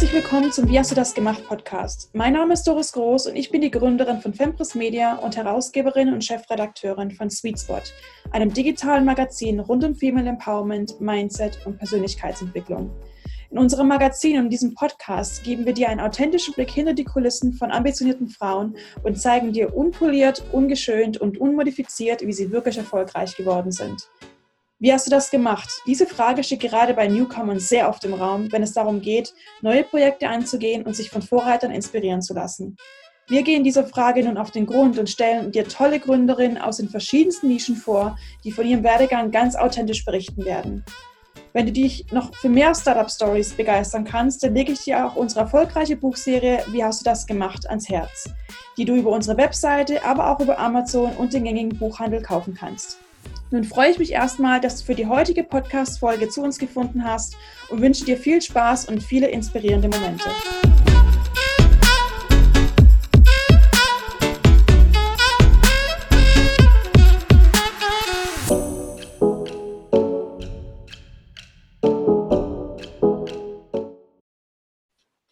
herzlich willkommen zum Wie hast du das gemacht Podcast. Mein Name ist Doris Groß und ich bin die Gründerin von Fempress Media und Herausgeberin und Chefredakteurin von Sweet Spot, einem digitalen Magazin rund um Female Empowerment, Mindset und Persönlichkeitsentwicklung. In unserem Magazin und diesem Podcast geben wir dir einen authentischen Blick hinter die Kulissen von ambitionierten Frauen und zeigen dir unpoliert, ungeschönt und unmodifiziert, wie sie wirklich erfolgreich geworden sind. Wie hast du das gemacht? Diese Frage steht gerade bei Newcomern sehr oft im Raum, wenn es darum geht, neue Projekte anzugehen und sich von Vorreitern inspirieren zu lassen. Wir gehen dieser Frage nun auf den Grund und stellen dir tolle Gründerinnen aus den verschiedensten Nischen vor, die von ihrem Werdegang ganz authentisch berichten werden. Wenn du dich noch für mehr Startup-Stories begeistern kannst, dann lege ich dir auch unsere erfolgreiche Buchserie Wie hast du das gemacht ans Herz, die du über unsere Webseite, aber auch über Amazon und den gängigen Buchhandel kaufen kannst. Nun freue ich mich erstmal, dass du für die heutige Podcast-Folge zu uns gefunden hast und wünsche dir viel Spaß und viele inspirierende Momente.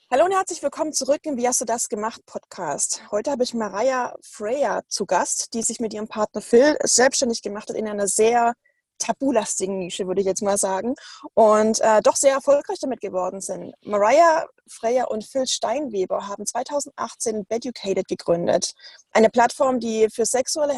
Hallo und herzlich willkommen zurück im Wie hast du das gemacht Podcast. Heute habe ich Mariah Freya zu Gast, die sich mit ihrem Partner Phil selbstständig gemacht hat in einer sehr tabulastigen Nische, würde ich jetzt mal sagen, und doch sehr erfolgreich damit geworden sind. Mariah Freya und Phil Steinweber haben 2018 Beducated gegründet, eine Plattform, die für sexuelle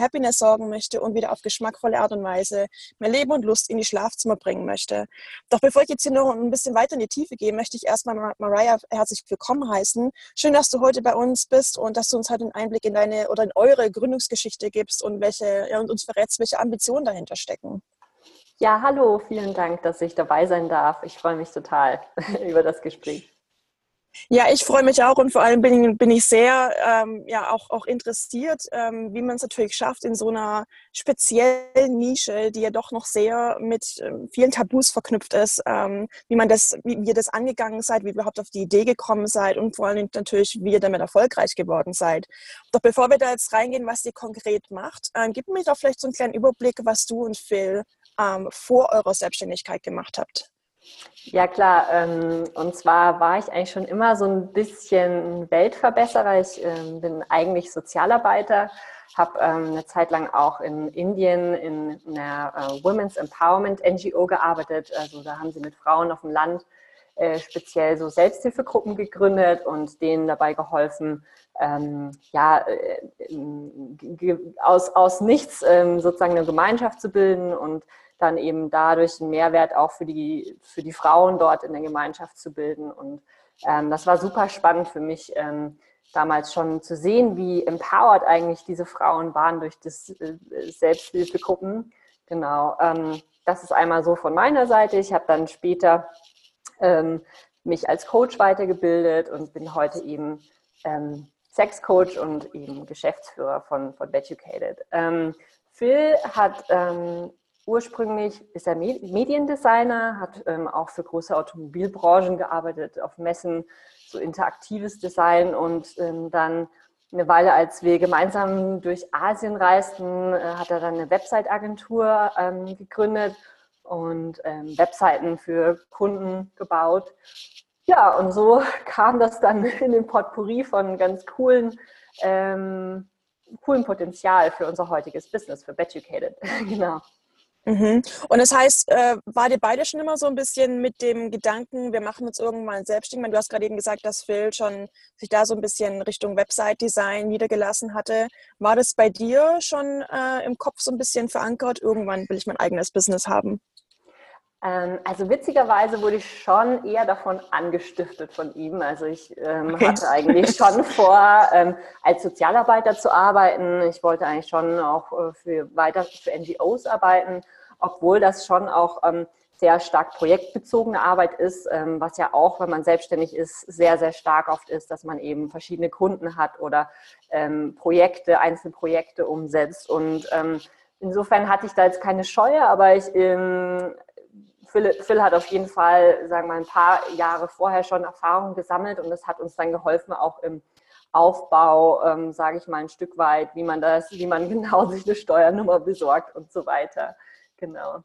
Happiness sorgen möchte und wieder auf geschmackvolle Art und Weise mehr Leben und Lust in die Schlafzimmer bringen möchte. Doch bevor ich jetzt hier noch ein bisschen weiter in die Tiefe gehe, möchte ich erstmal Mariah herzlich willkommen heißen. Schön, dass du heute bei uns bist und dass du uns heute einen Einblick in deine oder in eure Gründungsgeschichte gibst und uns verrätst, welche Ambitionen dahinter stecken. Ja, hallo, vielen Dank, dass ich dabei sein darf. Ich freue mich total über das Gespräch. Ja, ich freue mich auch und vor allem bin ich sehr auch interessiert, wie man es natürlich schafft, in so einer speziellen Nische, die ja doch noch sehr mit vielen Tabus verknüpft ist, wie ihr das angegangen seid, wie ihr überhaupt auf die Idee gekommen seid und vor allem natürlich, wie ihr damit erfolgreich geworden seid. Doch bevor wir da jetzt reingehen, was ihr konkret macht, gib mir doch vielleicht so einen kleinen Überblick, was du und Phil vor eurer Selbstständigkeit gemacht habt. Ja klar, und zwar war ich eigentlich schon immer so ein bisschen Weltverbesserer. Ich bin eigentlich Sozialarbeiter, habe eine Zeit lang auch in Indien in einer Women's Empowerment NGO gearbeitet. Also da haben sie mit Frauen auf dem Land speziell so Selbsthilfegruppen gegründet und denen dabei geholfen, aus nichts sozusagen eine Gemeinschaft zu bilden und dann eben dadurch einen Mehrwert auch für die Frauen dort in der Gemeinschaft zu bilden. Und das war super spannend für mich, damals schon zu sehen, wie empowered eigentlich diese Frauen waren durch das Selbsthilfegruppen. Genau, das ist einmal so von meiner Seite. Ich habe dann später mich als Coach weitergebildet und bin heute eben Sexcoach und eben Geschäftsführer von Beducated. Phil hat ursprünglich ist er Mediendesigner, hat auch für große Automobilbranchen gearbeitet, auf Messen, so interaktives Design und dann eine Weile, als wir gemeinsam durch Asien reisten, hat er dann eine Website-Agentur gegründet und Webseiten für Kunden gebaut. Ja, und so kam das dann in den Potpourri von ganz coolen Potenzial für unser heutiges Business, für Beducated. Genau. Mhm. Und das heißt, war dir beide schon immer so ein bisschen mit dem Gedanken, wir machen uns irgendwann selbstständig? Ich meine, du hast gerade eben gesagt, dass Phil schon sich da so ein bisschen Richtung Website-Design niedergelassen hatte. War das bei dir schon im Kopf so ein bisschen verankert? Irgendwann will ich mein eigenes Business haben. Also witzigerweise wurde ich schon eher davon angestiftet von ihm. Also ich hatte eigentlich schon vor, als Sozialarbeiter zu arbeiten. Ich wollte eigentlich schon auch für NGOs arbeiten, obwohl das schon auch sehr stark projektbezogene Arbeit ist, was ja auch, wenn man selbstständig ist, sehr, sehr stark oft ist, dass man eben verschiedene Kunden hat oder einzelne Projekte umsetzt. Und insofern hatte ich da jetzt keine Scheue, aber Phil hat auf jeden Fall, sagen wir mal, ein paar Jahre vorher schon Erfahrung gesammelt und das hat uns dann geholfen, auch im Aufbau, sage ich mal, ein Stück weit, wie man genau sich eine Steuernummer besorgt und so weiter. Genau.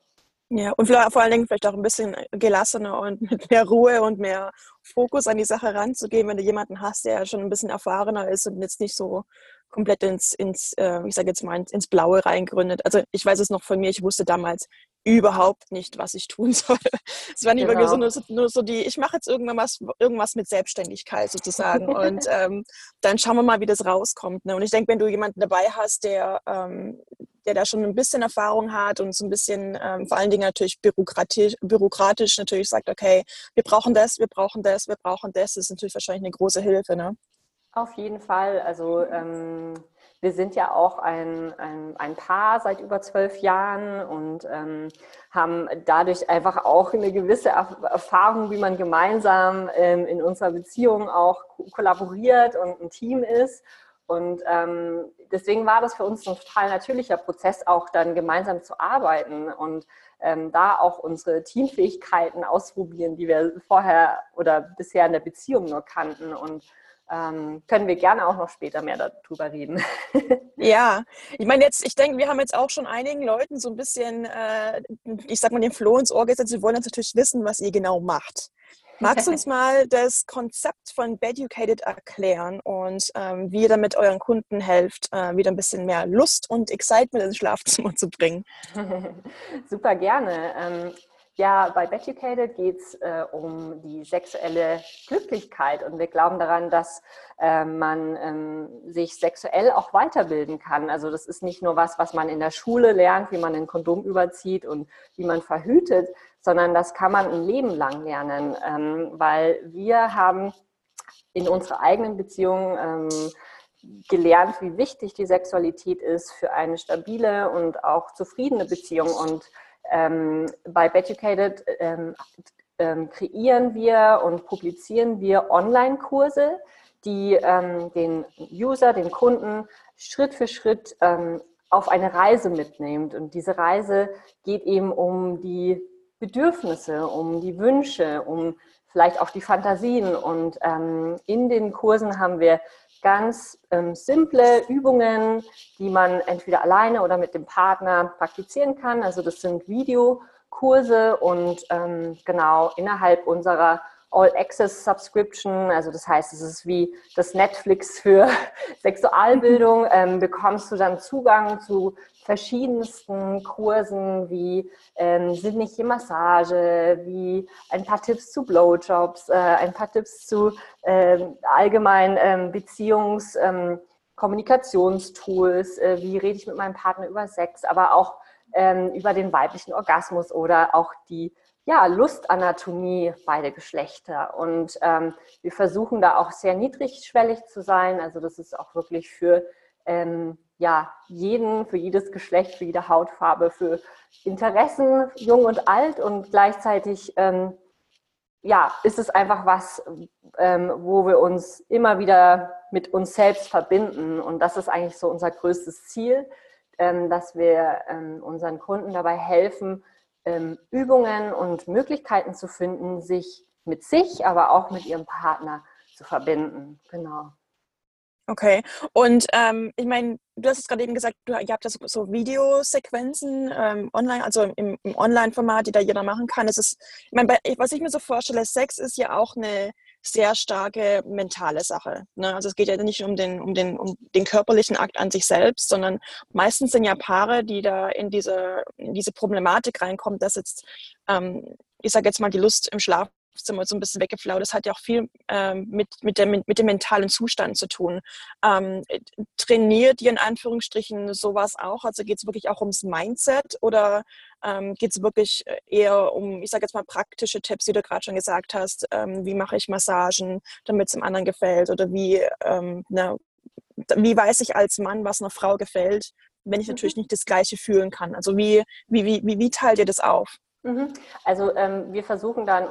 Ja, und vor allen Dingen vielleicht auch ein bisschen gelassener und mit mehr Ruhe und mehr Fokus an die Sache ranzugehen, wenn du jemanden hast, der ja schon ein bisschen erfahrener ist und jetzt nicht so komplett ins Blaue reingründet. Also ich weiß es noch von mir, ich wusste damals überhaupt nicht, was ich tun soll. Es war nicht immer gesund, nur so ich mache jetzt irgendwas mit Selbstständigkeit sozusagen und dann schauen wir mal, wie das rauskommt. Ne? Und ich denke, wenn du jemanden dabei hast, der da schon ein bisschen Erfahrung hat und so ein bisschen vor allen Dingen natürlich bürokratisch natürlich sagt, okay, wir brauchen das, das ist natürlich wahrscheinlich eine große Hilfe, ne? Auf jeden Fall. Also wir sind ja auch ein Paar seit über 12 Jahren und haben dadurch einfach auch eine gewisse Erfahrung, wie man gemeinsam in unserer Beziehung auch kollaboriert und ein Team ist. Und deswegen war das für uns ein total natürlicher Prozess, auch dann gemeinsam zu arbeiten und da auch unsere Teamfähigkeiten ausprobieren, die wir vorher oder bisher in der Beziehung nur kannten. Und können wir gerne auch noch später mehr darüber reden. Ja, ich meine ich denke, wir haben jetzt auch schon einigen Leuten so ein bisschen, den Floh ins Ohr gesetzt. Sie wollen jetzt natürlich wissen, was ihr genau macht. Magst du uns mal das Konzept von Beducated erklären und wie ihr damit euren Kunden helft, wieder ein bisschen mehr Lust und Excitement ins Schlafzimmer zu bringen? Super gerne. Ja, bei Beducated geht es um die sexuelle Glücklichkeit und wir glauben daran, dass man sich sexuell auch weiterbilden kann. Also das ist nicht nur was man in der Schule lernt, wie man ein Kondom überzieht und wie man verhütet, sondern das kann man ein Leben lang lernen, weil wir haben in unserer eigenen Beziehung gelernt, wie wichtig die Sexualität ist für eine stabile und auch zufriedene Beziehung. Und bei Beducated kreieren wir und publizieren wir Online-Kurse, die den User, den Kunden Schritt für Schritt auf eine Reise mitnimmt. Und diese Reise geht eben um die Bedürfnisse, um die Wünsche, um vielleicht auch die Fantasien. Und in den Kursen haben wir ganz simple Übungen, die man entweder alleine oder mit dem Partner praktizieren kann. Also das sind Videokurse und innerhalb unserer All-Access-Subscription, also das heißt, es ist wie das Netflix für Sexualbildung, bekommst du dann Zugang zu verschiedensten Kursen wie Sinnichi-Massage, wie ein paar Tipps zu Blowjobs, ein paar Tipps zu allgemein Beziehungs-, Kommunikationstools, wie rede ich mit meinem Partner über Sex, aber auch über den weiblichen Orgasmus oder auch die Lustanatomie beider Geschlechter. Und wir versuchen da auch sehr niedrigschwellig zu sein. Also das ist auch wirklich für jeden, für jedes Geschlecht, für jede Hautfarbe, für Interessen, jung und alt. Und gleichzeitig ist es einfach was, wo wir uns immer wieder mit uns selbst verbinden. Und das ist eigentlich so unser größtes Ziel, dass wir unseren Kunden dabei helfen, Übungen und Möglichkeiten zu finden, sich mit sich, aber auch mit ihrem Partner zu verbinden. Genau. Okay. Und ich meine, du hast es gerade eben gesagt, ihr habt ja so Videosequenzen online, also im Online-Format, die da jeder machen kann. Was ich mir so vorstelle, Sex ist ja auch eine sehr starke mentale Sache. Ne? Also es geht ja nicht um den körperlichen Akt an sich selbst, sondern meistens sind ja Paare, die da in diese Problematik reinkommen, dass jetzt, die Lust im Schlafzimmer so ein bisschen weggeflaut ist, hat ja auch viel mit dem mentalen Zustand zu tun. Trainiert ihr in Anführungsstrichen sowas auch? Also geht es wirklich auch ums Mindset oder geht es wirklich eher um, praktische Tipps, die du gerade schon gesagt hast, wie mache ich Massagen, damit es dem anderen gefällt oder wie weiß ich als Mann, was einer Frau gefällt, wenn ich natürlich nicht das Gleiche fühlen kann? Also wie teilt ihr das auf? Also wir versuchen da in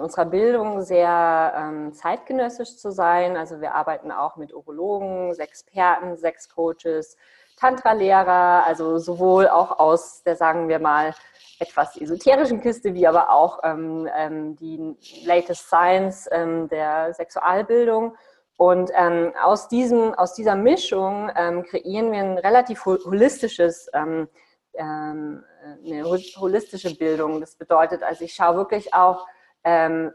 unserer Bildung sehr zeitgenössisch zu sein. Also wir arbeiten auch mit Urologen, Sexperten, Sexcoaches, Tantra-Lehrer, also sowohl auch aus der, sagen wir mal, etwas esoterischen Kiste, wie aber auch die latest Science der Sexualbildung. Und aus dieser Mischung kreieren wir ein relativ holistisches eine holistische Bildung. Das bedeutet, also ich schaue wirklich auch,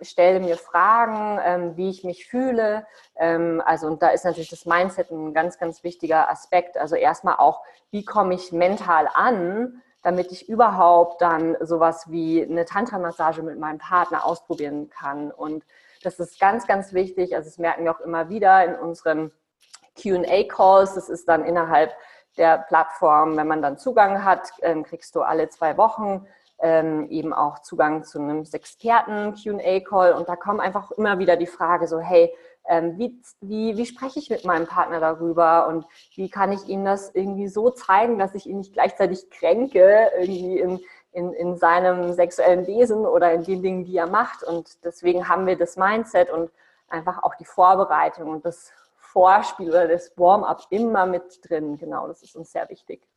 stelle mir Fragen, wie ich mich fühle. Also und da ist natürlich das Mindset ein ganz, ganz wichtiger Aspekt. Also erstmal auch, wie komme ich mental an, damit ich überhaupt dann sowas wie eine Tantra-Massage mit meinem Partner ausprobieren kann. Und das ist ganz, ganz wichtig. Also das merken wir auch immer wieder in unseren Q&A-Calls. Das ist dann innerhalb der Plattform, wenn man dann Zugang hat, kriegst du alle 2 Wochen eben auch Zugang zu einem Experten-Q&A-Call. Und da kommen einfach immer wieder die Frage so, hey, wie spreche ich mit meinem Partner darüber und wie kann ich ihm das irgendwie so zeigen, dass ich ihn nicht gleichzeitig kränke irgendwie in seinem sexuellen Wesen oder in den Dingen, die er macht. Und deswegen haben wir das Mindset und einfach auch die Vorbereitung und das Vorspiel oder das Warm-up immer mit drin. Genau, das ist uns sehr wichtig.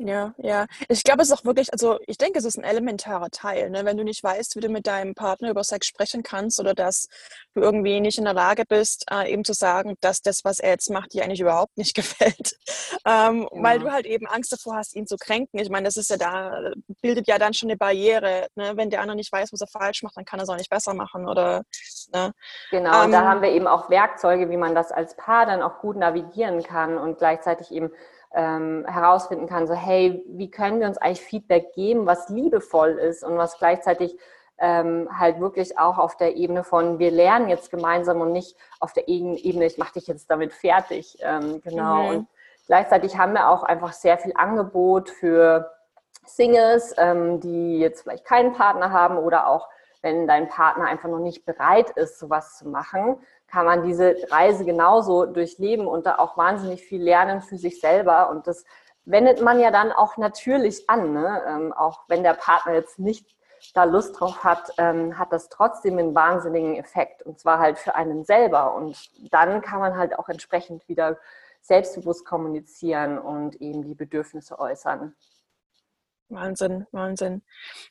Ja, ja. Ich glaube, es ist auch wirklich, also ich denke, es ist ein elementarer Teil, ne? Wenn du nicht weißt, wie du mit deinem Partner über Sex sprechen kannst oder dass du irgendwie nicht in der Lage bist, eben zu sagen, dass das, was er jetzt macht, dir eigentlich überhaupt nicht gefällt, ja. Weil du halt eben Angst davor hast, ihn zu kränken. Ich meine, das ist ja da, bildet ja dann schon eine Barriere, ne? Wenn der andere nicht weiß, was er falsch macht, dann kann er es auch nicht besser machen, oder, ne? Genau, und da haben wir eben auch Werkzeuge, wie man das als Paar dann auch gut navigieren kann und gleichzeitig eben herausfinden kann, so hey, wie können wir uns eigentlich Feedback geben, was liebevoll ist und was gleichzeitig halt wirklich auch auf der Ebene von wir lernen jetzt gemeinsam und nicht auf der Ebene, ich mache dich jetzt damit fertig. Genau. Mhm. Und gleichzeitig haben wir auch einfach sehr viel Angebot für Singles, die jetzt vielleicht keinen Partner haben oder auch wenn dein Partner einfach noch nicht bereit ist, sowas zu machen, kann man diese Reise genauso durchleben und da auch wahnsinnig viel lernen für sich selber. Und das wendet man ja dann auch natürlich an, ne? Auch wenn der Partner jetzt nicht da Lust drauf hat, hat das trotzdem einen wahnsinnigen Effekt. Und zwar halt für einen selber. Und dann kann man halt auch entsprechend wieder selbstbewusst kommunizieren und eben die Bedürfnisse äußern. Wahnsinn, Wahnsinn.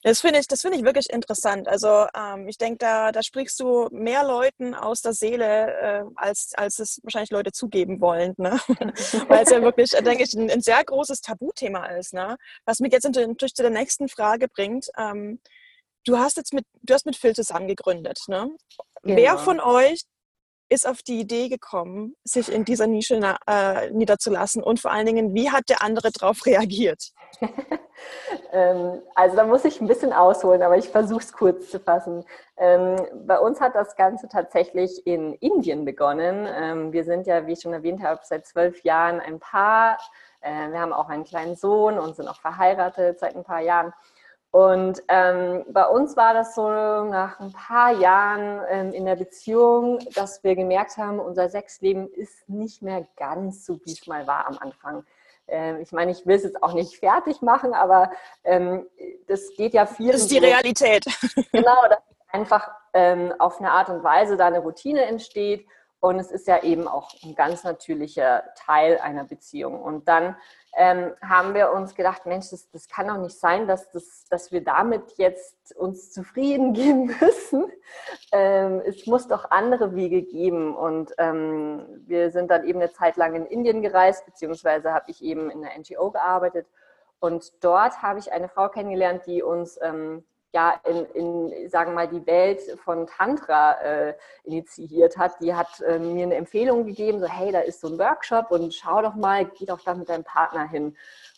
Das finde ich wirklich interessant. Also ich denke, da sprichst du mehr Leuten aus der Seele, als es wahrscheinlich Leute zugeben wollen, ne? Weil es ja wirklich, denke ich, ein sehr großes Tabuthema ist, ne? Was mich jetzt natürlich zu der nächsten Frage bringt. Du hast mit Phil zusammen gegründet, ne? Genau. Wer von euch ist auf die Idee gekommen, sich in dieser Nische niederzulassen? Und vor allen Dingen, wie hat der andere darauf reagiert? Also da muss ich ein bisschen ausholen, aber ich versuche es kurz zu fassen. Bei uns hat das Ganze tatsächlich in Indien begonnen. Wir sind ja, wie ich schon erwähnt habe, seit 12 Jahren ein Paar. Wir haben auch einen kleinen Sohn und sind auch verheiratet seit ein paar Jahren. Und bei uns war das so nach ein paar Jahren in der Beziehung, dass wir gemerkt haben, unser Sexleben ist nicht mehr ganz so, wie es mal war am Anfang. Ich meine, ich will es jetzt auch nicht fertig machen, aber das geht ja viel. Das ist die Realität. Genau, dass einfach auf eine Art und Weise da eine Routine entsteht. Und es ist ja eben auch ein ganz natürlicher Teil einer Beziehung. Und dann haben wir uns gedacht, Mensch, das kann doch nicht sein, dass wir damit jetzt uns zufrieden geben müssen. Es muss doch andere Wege geben. Und wir sind dann eben eine Zeit lang in Indien gereist, beziehungsweise habe ich eben in einer NGO gearbeitet. Und dort habe ich eine Frau kennengelernt, die uns sagen wir mal, die Welt von Tantra initiiert hat. Die hat mir eine Empfehlung gegeben, so hey, da ist so ein Workshop und schau doch mal, geh doch da mit deinem Partner hin.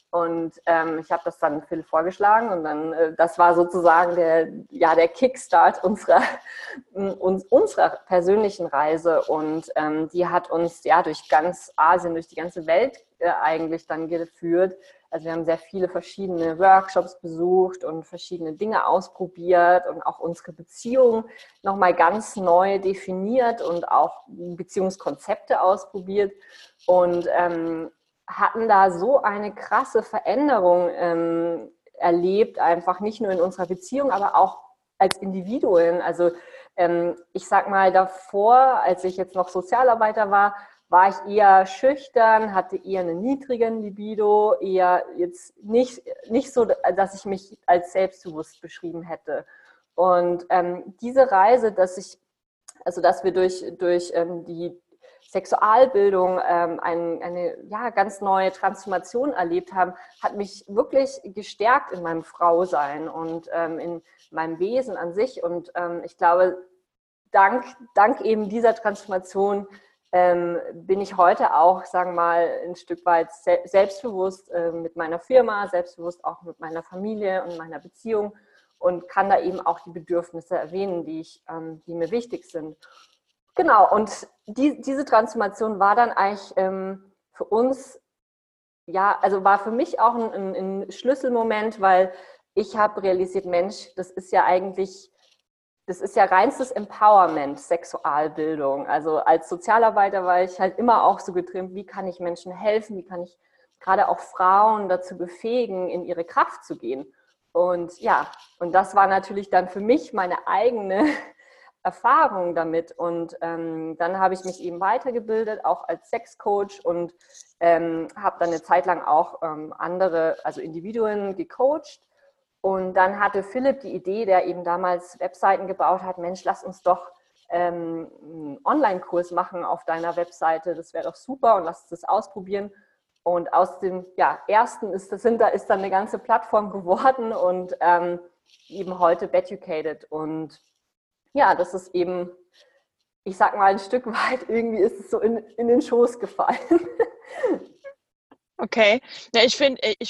Und ich habe das dann Phil vorgeschlagen und dann, das war sozusagen der Kickstart unserer persönlichen Reise. Und die hat uns durch ganz Asien, durch die ganze Welt eigentlich dann geführt. Also wir haben sehr viele verschiedene Workshops besucht und verschiedene Dinge ausprobiert und auch unsere Beziehung nochmal ganz neu definiert und auch Beziehungskonzepte ausprobiert und hatten da so eine krasse Veränderung erlebt, einfach nicht nur in unserer Beziehung, aber auch als Individuen. Also ich sag mal, davor, als ich jetzt noch Sozialarbeiter war ich eher schüchtern, hatte eher einen niedrigen Libido, eher jetzt nicht so, dass ich mich als selbstbewusst beschrieben hätte. Und diese Reise, dass wir durch die Sexualbildung eine ganz neue Transformation erlebt haben, hat mich wirklich gestärkt in meinem Frausein und in meinem Wesen an sich. Und ich glaube, dank eben dieser Transformation bin ich heute auch, sagen wir mal, ein Stück weit selbstbewusst mit meiner Firma, selbstbewusst auch mit meiner Familie und meiner Beziehung und kann da eben auch die Bedürfnisse erwähnen, die mir wichtig sind. Genau, und diese Transformation war dann eigentlich für uns, ja, also war für mich auch ein Schlüsselmoment, weil ich habe realisiert, Mensch, das ist ja reinstes Empowerment, Sexualbildung. Also als Sozialarbeiter war ich halt immer auch so getrimmt, wie kann ich Menschen helfen, wie kann ich gerade auch Frauen dazu befähigen, in ihre Kraft zu gehen. Und ja, und das war natürlich dann für mich meine eigene Erfahrung damit. Und dann habe ich mich eben weitergebildet, auch als Sexcoach, und habe dann eine Zeit lang auch andere, also Individuen gecoacht. Und dann hatte Philipp die Idee, der eben damals Webseiten gebaut hat, Mensch, lass uns doch einen Online-Kurs machen auf deiner Webseite, das wäre doch super, und lass uns das ausprobieren. Und aus dem ersten ist dann eine ganze Plattform geworden und eben heute Beducated. Und ja, das ist eben, ich sag mal, ein Stück weit irgendwie ist es so in den Schoß gefallen. Okay, ja, ich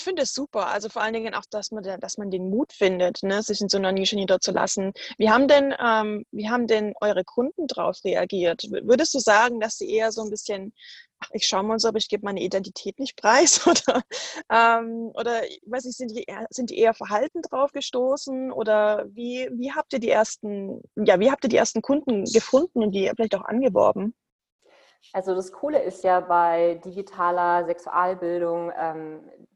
finde es super, also vor allen Dingen auch, dass man den Mut findet, ne, sich in so einer Nische niederzulassen. Wie haben denn eure Kunden drauf reagiert? Würdest du sagen, dass sie eher so ein bisschen, ach, ich schaue mal so, aber ich gebe meine Identität nicht preis, oder ich weiß nicht, sind die eher verhalten drauf gestoßen, oder wie habt ihr die ersten Kunden gefunden und die vielleicht auch angeworben? Also das Coole ist ja bei digitaler Sexualbildung,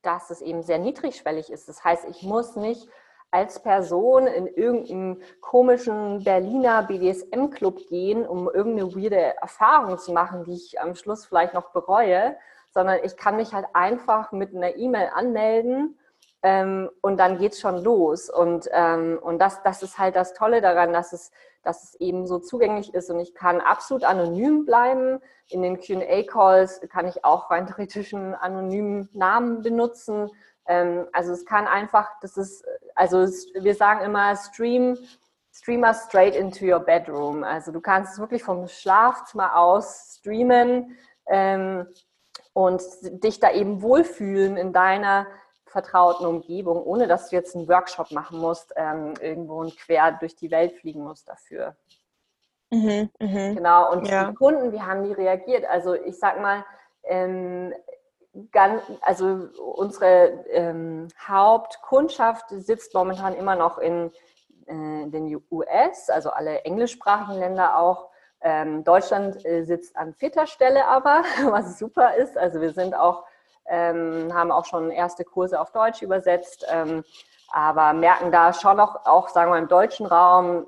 dass es eben sehr niedrigschwellig ist. Das heißt, ich muss nicht als Person in irgendeinen komischen Berliner BDSM-Club gehen, um irgendeine weirde Erfahrung zu machen, die ich am Schluss vielleicht noch bereue, sondern ich kann mich halt einfach mit einer E-Mail anmelden und dann geht's schon los. Und das ist halt das Tolle daran, dass es eben so zugänglich ist, und ich kann absolut anonym bleiben. In den Q&A-Calls kann ich auch rein theoretisch einen anonymen Namen benutzen. Also es kann einfach, wir sagen immer, streamer straight into your bedroom. Also du kannst es wirklich vom Schlafzimmer aus streamen und dich da eben wohlfühlen in deiner vertrauten Umgebung, ohne dass du jetzt einen Workshop machen musst, irgendwo und quer durch die Welt fliegen musst dafür. Mhm, genau, und die Kunden, wie haben die reagiert? Also ich sag mal, unsere Hauptkundschaft sitzt momentan immer noch in den US, also alle englischsprachigen Länder auch. Deutschland sitzt an 4. Stelle aber, was super ist. Also wir sind auch haben auch schon erste Kurse auf Deutsch übersetzt, aber merken da schon auch, sagen wir mal, im deutschen Raum,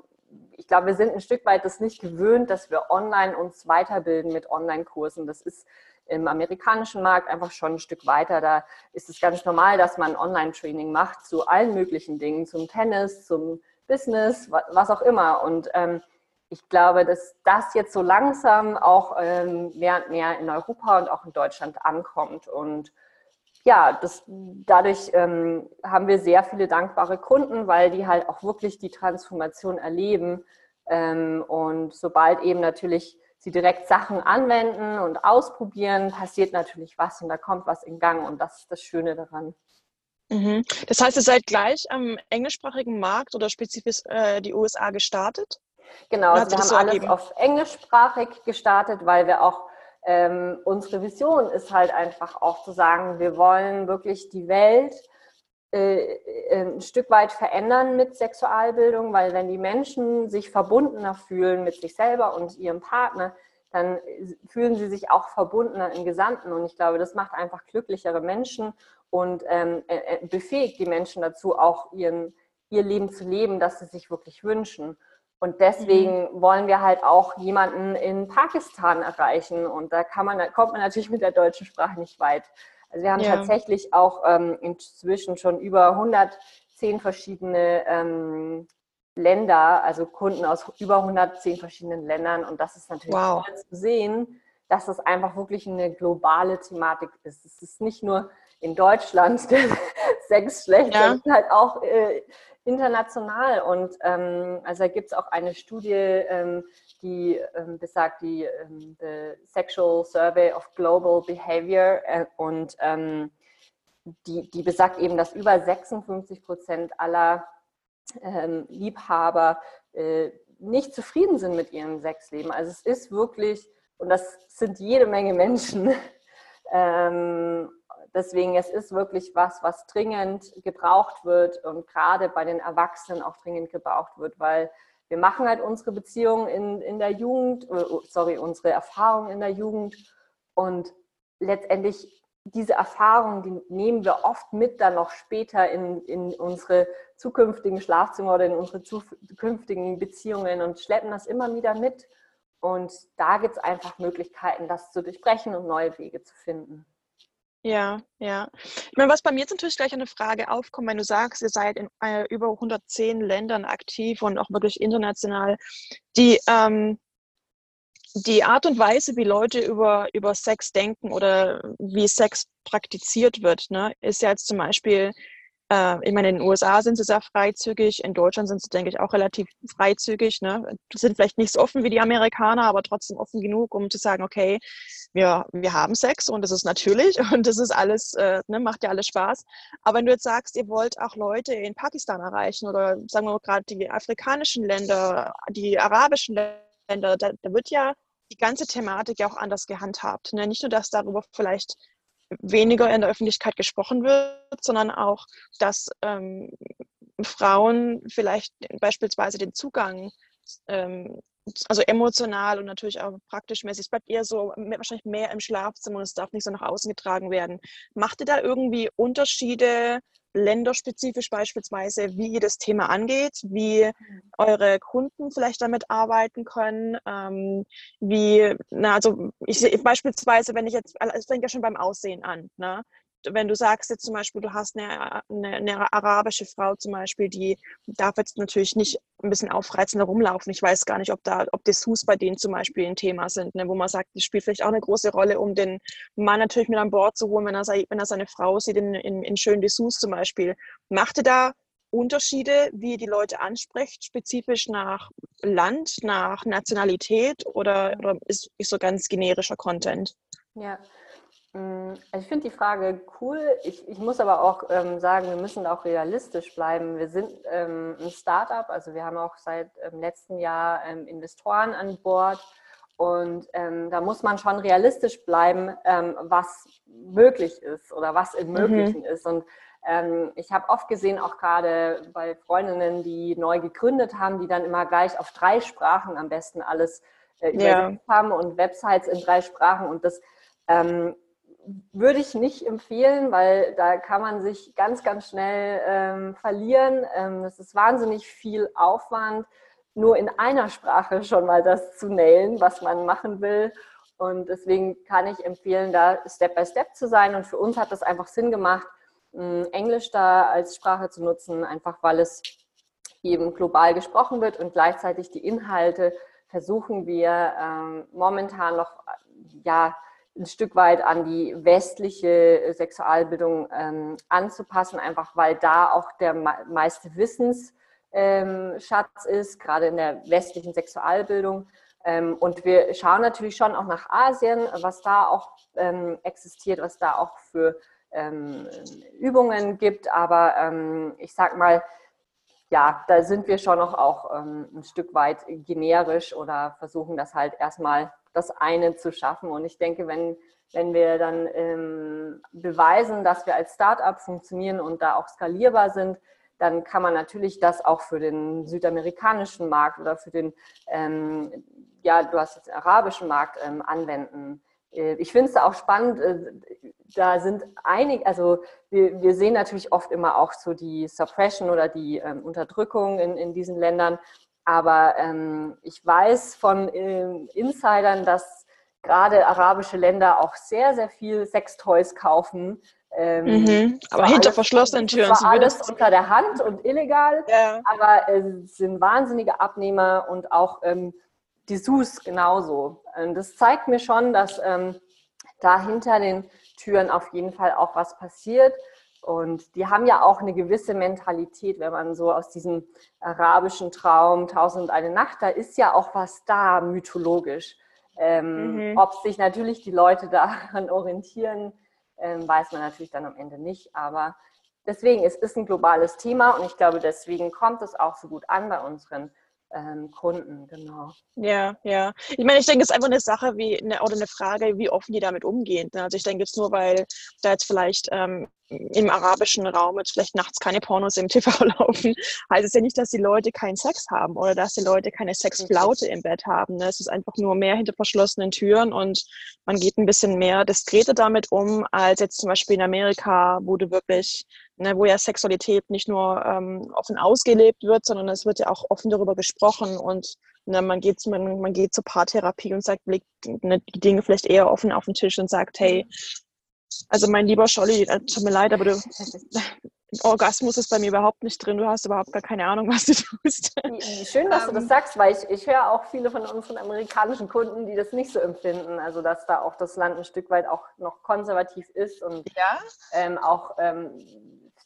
ich glaube, wir sind ein Stück weit das nicht gewöhnt, dass wir online uns weiterbilden mit Online-Kursen. Das ist im amerikanischen Markt einfach schon ein Stück weiter. Da ist es ganz normal, dass man Online-Training macht zu allen möglichen Dingen, zum Tennis, zum Business, was auch immer. Und ich glaube, dass das jetzt so langsam auch mehr und mehr in Europa und auch in Deutschland ankommt. Und ja, dadurch haben wir sehr viele dankbare Kunden, weil die halt auch wirklich die Transformation erleben. Und sobald eben natürlich sie direkt Sachen anwenden und ausprobieren, passiert natürlich was und da kommt was in Gang. Und das ist das Schöne daran. Mhm. Das heißt, ihr seid gleich am englischsprachigen Markt oder spezifisch die USA gestartet? Genau, also wir haben alles auf englischsprachig gestartet, weil wir auch, unsere Vision ist halt einfach auch zu sagen, wir wollen wirklich die Welt ein Stück weit verändern mit Sexualbildung, weil wenn die Menschen sich verbundener fühlen mit sich selber und ihrem Partner, dann fühlen sie sich auch verbundener im Gesamten, und ich glaube, das macht einfach glücklichere Menschen und befähigt die Menschen dazu, auch ihr Leben zu leben, das sie sich wirklich wünschen. Und deswegen wollen wir halt auch jemanden in Pakistan erreichen. Und da kommt man natürlich mit der deutschen Sprache nicht weit. Also wir haben tatsächlich auch inzwischen schon über 110 verschiedene Länder, also Kunden aus über 110 verschiedenen Ländern. Und das ist natürlich toll zu sehen, dass es einfach wirklich eine globale Thematik ist. Es ist nicht nur in Deutschland Sex schlecht, sondern halt auch international. Und also da gibt es auch eine Studie, die besagt, die the Sexual Survey of Global Behavior, und die besagt eben, dass über 56% aller Liebhaber nicht zufrieden sind mit ihrem Sexleben. Also es ist wirklich, und das sind jede Menge Menschen, deswegen, es ist wirklich was dringend gebraucht wird und gerade bei den Erwachsenen auch dringend gebraucht wird, weil wir machen halt unsere Beziehungen in der Jugend, unsere Erfahrungen in der Jugend, und letztendlich diese Erfahrungen, die nehmen wir oft mit dann noch später in unsere zukünftigen Schlafzimmer oder in unsere zukünftigen Beziehungen und schleppen das immer wieder mit. Und da gibt es einfach Möglichkeiten, das zu durchbrechen und neue Wege zu finden. Ja, ja. Ich meine, was bei mir jetzt natürlich gleich eine Frage aufkommt, wenn du sagst, ihr seid in über 110 Ländern aktiv und auch wirklich international. Die Art und Weise, wie Leute über Sex denken oder wie Sex praktiziert wird, ne, ist ja jetzt zum Beispiel, ich meine, in den USA sind sie sehr freizügig, in Deutschland sind sie, denke ich, auch relativ freizügig, ne? Sind vielleicht nicht so offen wie die Amerikaner, aber trotzdem offen genug, um zu sagen, okay, wir haben Sex und das ist natürlich und das ist alles, macht ja alles Spaß. Aber wenn du jetzt sagst, ihr wollt auch Leute in Pakistan erreichen oder sagen wir mal gerade die afrikanischen Länder, die arabischen Länder, da wird ja die ganze Thematik ja auch anders gehandhabt, ne? Nicht nur, dass darüber vielleicht weniger in der Öffentlichkeit gesprochen wird, sondern auch, dass Frauen vielleicht beispielsweise den Zugang, also emotional und natürlich auch praktisch mäßig, es bleibt eher so wahrscheinlich mehr im Schlafzimmer und es darf nicht so nach außen getragen werden. Macht ihr da irgendwie Unterschiede, länderspezifisch beispielsweise, wie ihr das Thema angeht, wie eure Kunden vielleicht damit arbeiten können, beispielsweise, wenn ich jetzt, es fängt ja schon beim Aussehen an, ne? Wenn du sagst jetzt zum Beispiel, du hast eine arabische Frau zum Beispiel, die darf jetzt natürlich nicht ein bisschen aufreizender rumlaufen. Ich weiß gar nicht, ob Dessous bei denen zum Beispiel ein Thema sind, ne? Wo man sagt, das spielt vielleicht auch eine große Rolle, um den Mann natürlich mit an Bord zu holen, wenn er seine Frau sieht in schönen Dessous zum Beispiel. Macht ihr da Unterschiede, wie ihr die Leute ansprecht, spezifisch nach Land, nach Nationalität oder ist so ganz generischer Content? Ja. Also ich finde die Frage cool. Ich muss aber auch sagen, wir müssen auch realistisch bleiben. Wir sind ein Startup, also wir haben auch seit letzten Jahr Investoren an Bord und da muss man schon realistisch bleiben, was möglich ist oder was im Möglichen ist. Und ich habe oft gesehen, auch gerade bei Freundinnen, die neu gegründet haben, die dann immer gleich auf 3 Sprachen am besten alles übersetzt haben und Websites in 3 Sprachen und das würde ich nicht empfehlen, weil da kann man sich ganz, ganz schnell verlieren. Das ist wahnsinnig viel Aufwand, nur in einer Sprache schon mal das zu nailen, was man machen will. Und deswegen kann ich empfehlen, da Step by Step zu sein. Und für uns hat das einfach Sinn gemacht, Englisch da als Sprache zu nutzen, einfach weil es eben global gesprochen wird und gleichzeitig die Inhalte versuchen wir momentan noch, ein Stück weit an die westliche Sexualbildung anzupassen, einfach weil da auch der meiste Wissensschatz ist, gerade in der westlichen Sexualbildung. Und wir schauen natürlich schon auch nach Asien, was da auch existiert, was da auch für Übungen gibt. Aber ich sag mal, da sind wir schon noch auch ein Stück weit generisch oder versuchen das halt erstmal das eine zu schaffen. Und ich denke, wenn wir dann beweisen, dass wir als Startup funktionieren und da auch skalierbar sind, dann kann man natürlich das auch für den südamerikanischen Markt oder für den, du hast jetzt den arabischen Markt anwenden. Ich finde es da auch spannend, da sind einige, also wir sehen natürlich oft immer auch so die Suppression oder die Unterdrückung in diesen Ländern. Aber ich weiß von Insidern, dass gerade arabische Länder auch sehr, sehr viel Sextoys kaufen. Aber hinter verschlossenen Türen. Das war alles unter der Hand und illegal, aber sind wahnsinnige Abnehmer und auch die Sus genauso. Das zeigt mir schon, dass da hinter den Türen auf jeden Fall auch was passiert. Und die haben ja auch eine gewisse Mentalität, wenn man so aus diesem arabischen Traum 1001 Nacht, da ist ja auch was da, mythologisch. Ob sich natürlich die Leute daran orientieren, weiß man natürlich dann am Ende nicht. Aber deswegen, es ist ein globales Thema und ich glaube, deswegen kommt es auch so gut an bei unseren Kunden, genau. Ja, ja. Ich meine, ich denke, es ist einfach eine Sache wie oder eine Frage, wie offen die damit umgehen. Also ich denke jetzt nur, weil da jetzt vielleicht im arabischen Raum jetzt vielleicht nachts keine Pornos im TV laufen, heißt es ja nicht, dass die Leute keinen Sex haben oder dass die Leute keine Sexflaute im Bett haben. Ne? Es ist einfach nur mehr hinter verschlossenen Türen und man geht ein bisschen mehr diskreter damit um, als jetzt zum Beispiel in Amerika, wo du wirklich, ne, wo ja Sexualität nicht nur offen ausgelebt wird, sondern es wird ja auch offen darüber gesprochen und ne, man geht zur Paartherapie und sagt, legt die Dinge vielleicht eher offen auf den Tisch und sagt, hey, also mein lieber Scholli, tut mir leid, aber du, Orgasmus ist bei mir überhaupt nicht drin. Du hast überhaupt gar keine Ahnung, was du tust. Schön, dass du das sagst, weil ich höre auch viele von unseren amerikanischen Kunden, die das nicht so empfinden. Also dass da auch das Land ein Stück weit auch noch konservativ ist und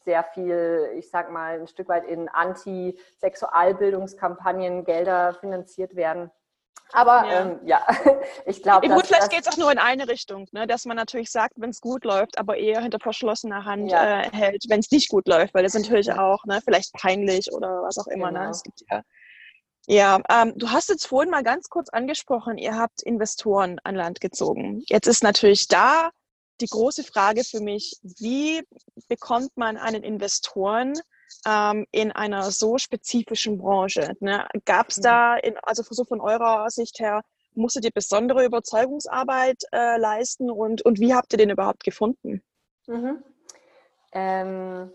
sehr viel, ich sag mal, ein Stück weit in Anti-Sexualbildungskampagnen Gelder finanziert werden. Aber ich glaube, gut, vielleicht geht es auch nur in eine Richtung, ne? Dass man natürlich sagt, wenn es gut läuft, aber eher hinter verschlossener Hand hält, wenn es nicht gut läuft, weil das ist natürlich auch, ne, vielleicht peinlich oder was auch immer. Genau. Ne? Es gibt du hast jetzt vorhin mal ganz kurz angesprochen, ihr habt Investoren an Land gezogen. Jetzt ist natürlich da die große Frage für mich, wie bekommt man einen Investoren in einer so spezifischen Branche? Ne? Gab es da, also von eurer Sicht her, musstet ihr besondere Überzeugungsarbeit leisten und wie habt ihr den überhaupt gefunden? Also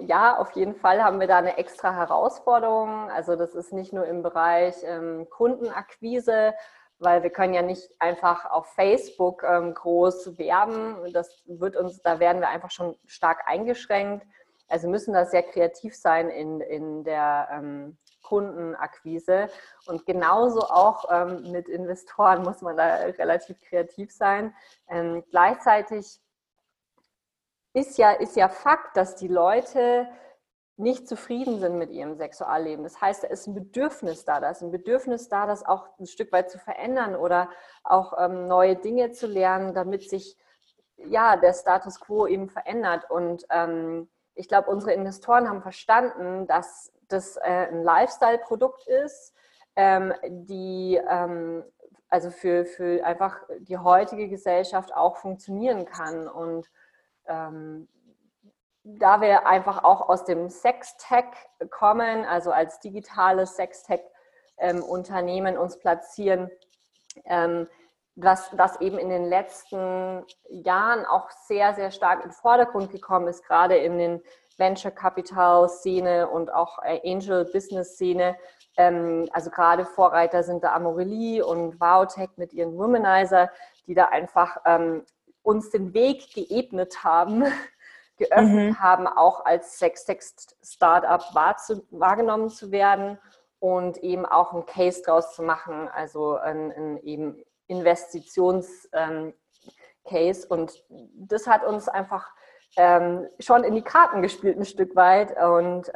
ja, auf jeden Fall haben wir da eine extra Herausforderung. Also das ist nicht nur im Bereich Kundenakquise, weil wir können ja nicht einfach auf Facebook groß werben. Da werden wir einfach schon stark eingeschränkt. Also müssen da sehr kreativ sein in der Kundenakquise. Und genauso auch mit Investoren muss man da relativ kreativ sein. Gleichzeitig ist ja Fakt, dass die Leute nicht zufrieden sind mit ihrem Sexualleben. Das heißt, da ist ein Bedürfnis da. Da ist ein Bedürfnis da, das auch ein Stück weit zu verändern oder auch neue Dinge zu lernen, damit sich der Status quo eben verändert. Und ich glaube, unsere Investoren haben verstanden, dass das ein Lifestyle-Produkt ist, also für einfach die heutige Gesellschaft auch funktionieren kann. Und da wir einfach auch aus dem Sextech kommen, also als digitales Sextech-Unternehmen uns platzieren, was eben in den letzten Jahren auch sehr, sehr stark in den Vordergrund gekommen ist, gerade in den Venture-Capital-Szene und auch Angel-Business-Szene. Also gerade Vorreiter sind da Amorelie und Wow Tech mit ihren Womanizer, die da einfach uns den Weg geöffnet haben, auch als Sextech-Startup wahrgenommen zu werden und eben auch einen Case draus zu machen, also eben Investitions-Case, und das hat uns einfach schon in die Karten gespielt ein Stück weit. Und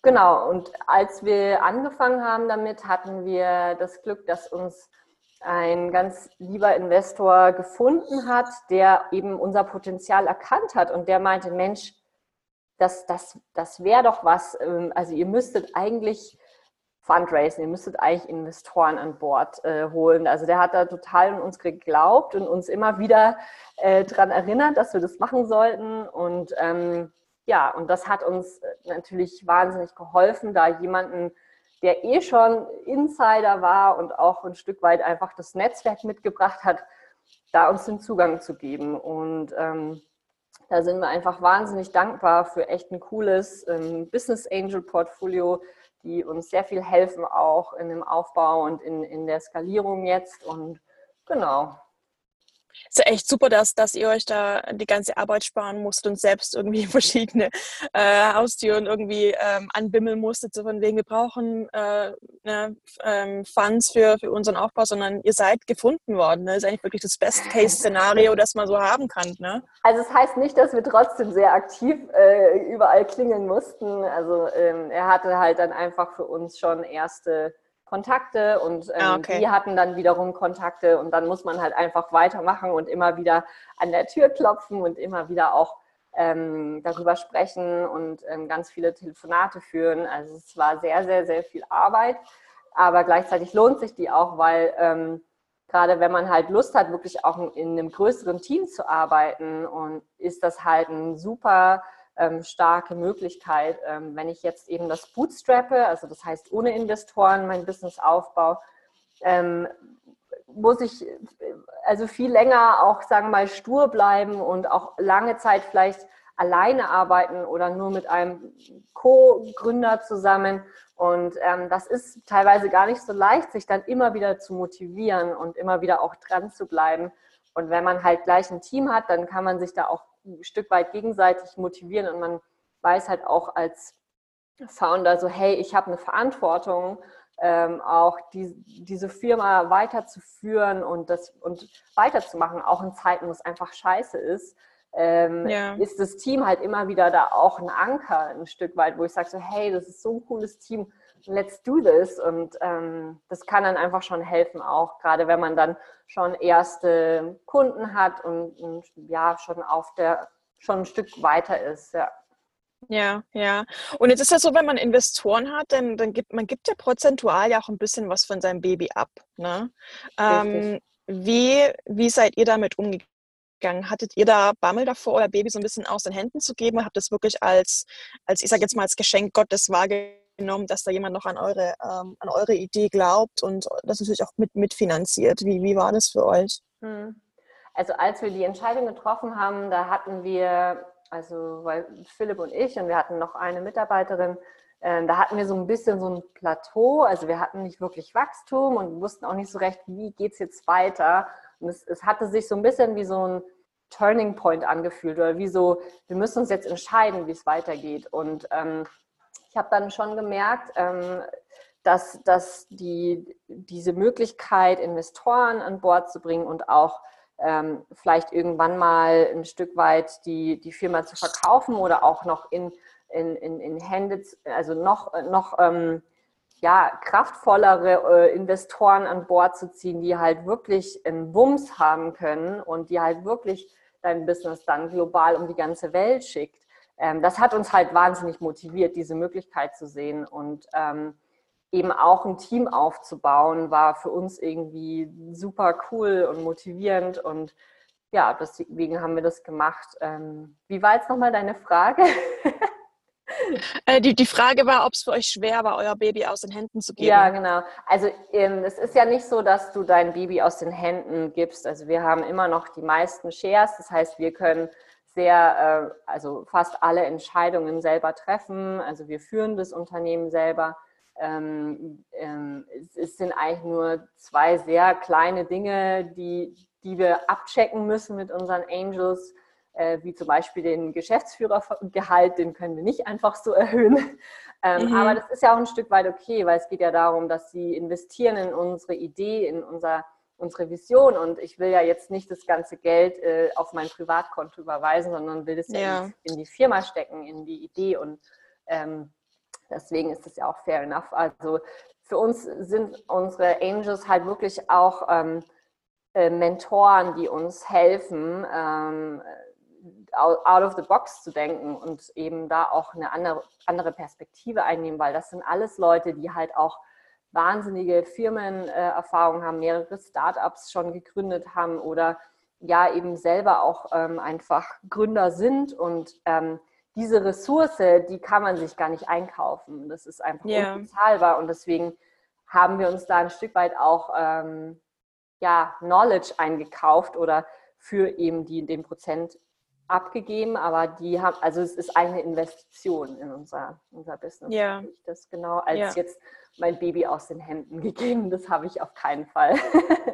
und als wir angefangen haben damit, hatten wir das Glück, dass uns ein ganz lieber Investor gefunden hat, der eben unser Potenzial erkannt hat und der meinte, Mensch, das wäre doch was, also ihr müsstet eigentlich Fundraising, ihr müsstet eigentlich Investoren an Bord holen. Also der hat da total an uns geglaubt und uns immer wieder daran erinnert, dass wir das machen sollten. Und und das hat uns natürlich wahnsinnig geholfen, da jemanden, der schon Insider war und auch ein Stück weit einfach das Netzwerk mitgebracht hat, da uns den Zugang zu geben. Und da sind wir einfach wahnsinnig dankbar für echt ein cooles Business Angel Portfolio, die uns sehr viel helfen, auch in dem Aufbau und in der Skalierung jetzt. Und genau. Ist ja echt super, dass ihr euch da die ganze Arbeit sparen musstet und selbst irgendwie verschiedene Haustüren irgendwie anbimmeln musstet, so von wegen, wir brauchen Funds für unseren Aufbau, sondern ihr seid gefunden worden. Ne? Das ist eigentlich wirklich das Best-Case-Szenario, das man so haben kann. Ne? Also es heißt nicht, dass wir trotzdem sehr aktiv überall klingeln mussten. Also er hatte halt dann einfach für uns schon erste Kontakte und die hatten dann wiederum Kontakte und dann muss man halt einfach weitermachen und immer wieder an der Tür klopfen und immer wieder auch darüber sprechen und ganz viele Telefonate führen. Also es war sehr, sehr, sehr viel Arbeit, aber gleichzeitig lohnt sich die auch, weil gerade wenn man halt Lust hat, wirklich auch in einem größeren Team zu arbeiten, und ist das halt ein super starke Möglichkeit, wenn ich jetzt eben das bootstrappe, also das heißt ohne Investoren mein Business aufbaue, muss ich also viel länger auch, sagen wir mal, stur bleiben und auch lange Zeit vielleicht alleine arbeiten oder nur mit einem Co-Gründer zusammen, und das ist teilweise gar nicht so leicht, sich dann immer wieder zu motivieren und immer wieder auch dran zu bleiben. Und wenn man halt gleich ein Team hat, dann kann man sich da auch ein Stück weit gegenseitig motivieren, und man weiß halt auch als Founder so, hey, ich habe eine Verantwortung, auch diese Firma weiterzuführen und weiterzumachen, auch in Zeiten, wo es einfach scheiße ist, ist das Team halt immer wieder da auch ein Anker, ein Stück weit, wo ich sage so, hey, das ist so ein cooles Team, let's do this, und das kann dann einfach schon helfen, auch gerade wenn man dann schon erste Kunden hat und ja, schon ein Stück weiter ist, ja. Ja, ja. Und jetzt ist das so, wenn man Investoren hat, dann gibt ja prozentual ja auch ein bisschen was von seinem Baby ab, ne? Wie seid ihr damit umgegangen? Hattet ihr da Bammel davor, euer Baby so ein bisschen aus den Händen zu geben? Habt ihr das wirklich als, ich sage jetzt mal, als Geschenk Gottes wahrgenommen, dass da jemand noch an eure Idee glaubt und das natürlich auch mitfinanziert? Wie war das für euch? Also als wir die Entscheidung getroffen haben, da hatten wir, also weil Philipp und ich, und wir hatten noch eine Mitarbeiterin, da hatten wir so ein bisschen so ein Plateau. Also wir hatten nicht wirklich Wachstum und wussten auch nicht so recht, wie geht es jetzt weiter. Und es hatte sich so ein bisschen wie so ein Turning Point angefühlt, oder wie so, wir müssen uns jetzt entscheiden, wie es weitergeht. Und ich habe dann schon gemerkt, dass diese Möglichkeit, Investoren an Bord zu bringen und auch vielleicht irgendwann mal ein Stück weit die Firma zu verkaufen oder auch noch in Hände, also noch kraftvollere Investoren an Bord zu ziehen, die halt wirklich einen Wumms haben können und die halt wirklich dein Business dann global um die ganze Welt schickt. Das hat uns halt wahnsinnig motiviert, diese Möglichkeit zu sehen, und eben auch ein Team aufzubauen, war für uns irgendwie super cool und motivierend, und ja, deswegen haben wir das gemacht. Wie war jetzt nochmal deine Frage? Die Frage war, ob es für euch schwer war, euer Baby aus den Händen zu geben. Ja, genau. Also es ist ja nicht so, dass du dein Baby aus den Händen gibst. Also wir haben immer noch die meisten Shares. Das heißt, wir können fast alle Entscheidungen selber treffen. Also wir führen das Unternehmen selber. Es sind eigentlich nur 2 sehr kleine Dinge, die wir abchecken müssen mit unseren Angels, wie zum Beispiel den Geschäftsführergehalt, den können wir nicht einfach so erhöhen. Aber das ist ja auch ein Stück weit okay, weil es geht ja darum, dass sie investieren in unsere Idee, in unsere Vision, und ich will ja jetzt nicht das ganze Geld auf mein Privatkonto überweisen, sondern will das ja in die Firma stecken, in die Idee, und deswegen ist das ja auch fair enough. Also für uns sind unsere Angels halt wirklich auch Mentoren, die uns helfen, out of the box zu denken und eben da auch eine andere Perspektive einnehmen, weil das sind alles Leute, die halt auch wahnsinnige Firmenerfahrung haben, mehrere Startups schon gegründet haben oder ja eben selber auch einfach Gründer sind, und diese Ressource, die kann man sich gar nicht einkaufen. Das ist einfach unbezahlbar, und deswegen haben wir uns da ein Stück weit auch Knowledge eingekauft oder für eben den abgegeben, aber die haben, also es ist eine Investition in unser Business. Ja. Habe ich das genau als jetzt mein Baby aus den Händen gegeben. Das habe ich auf keinen Fall.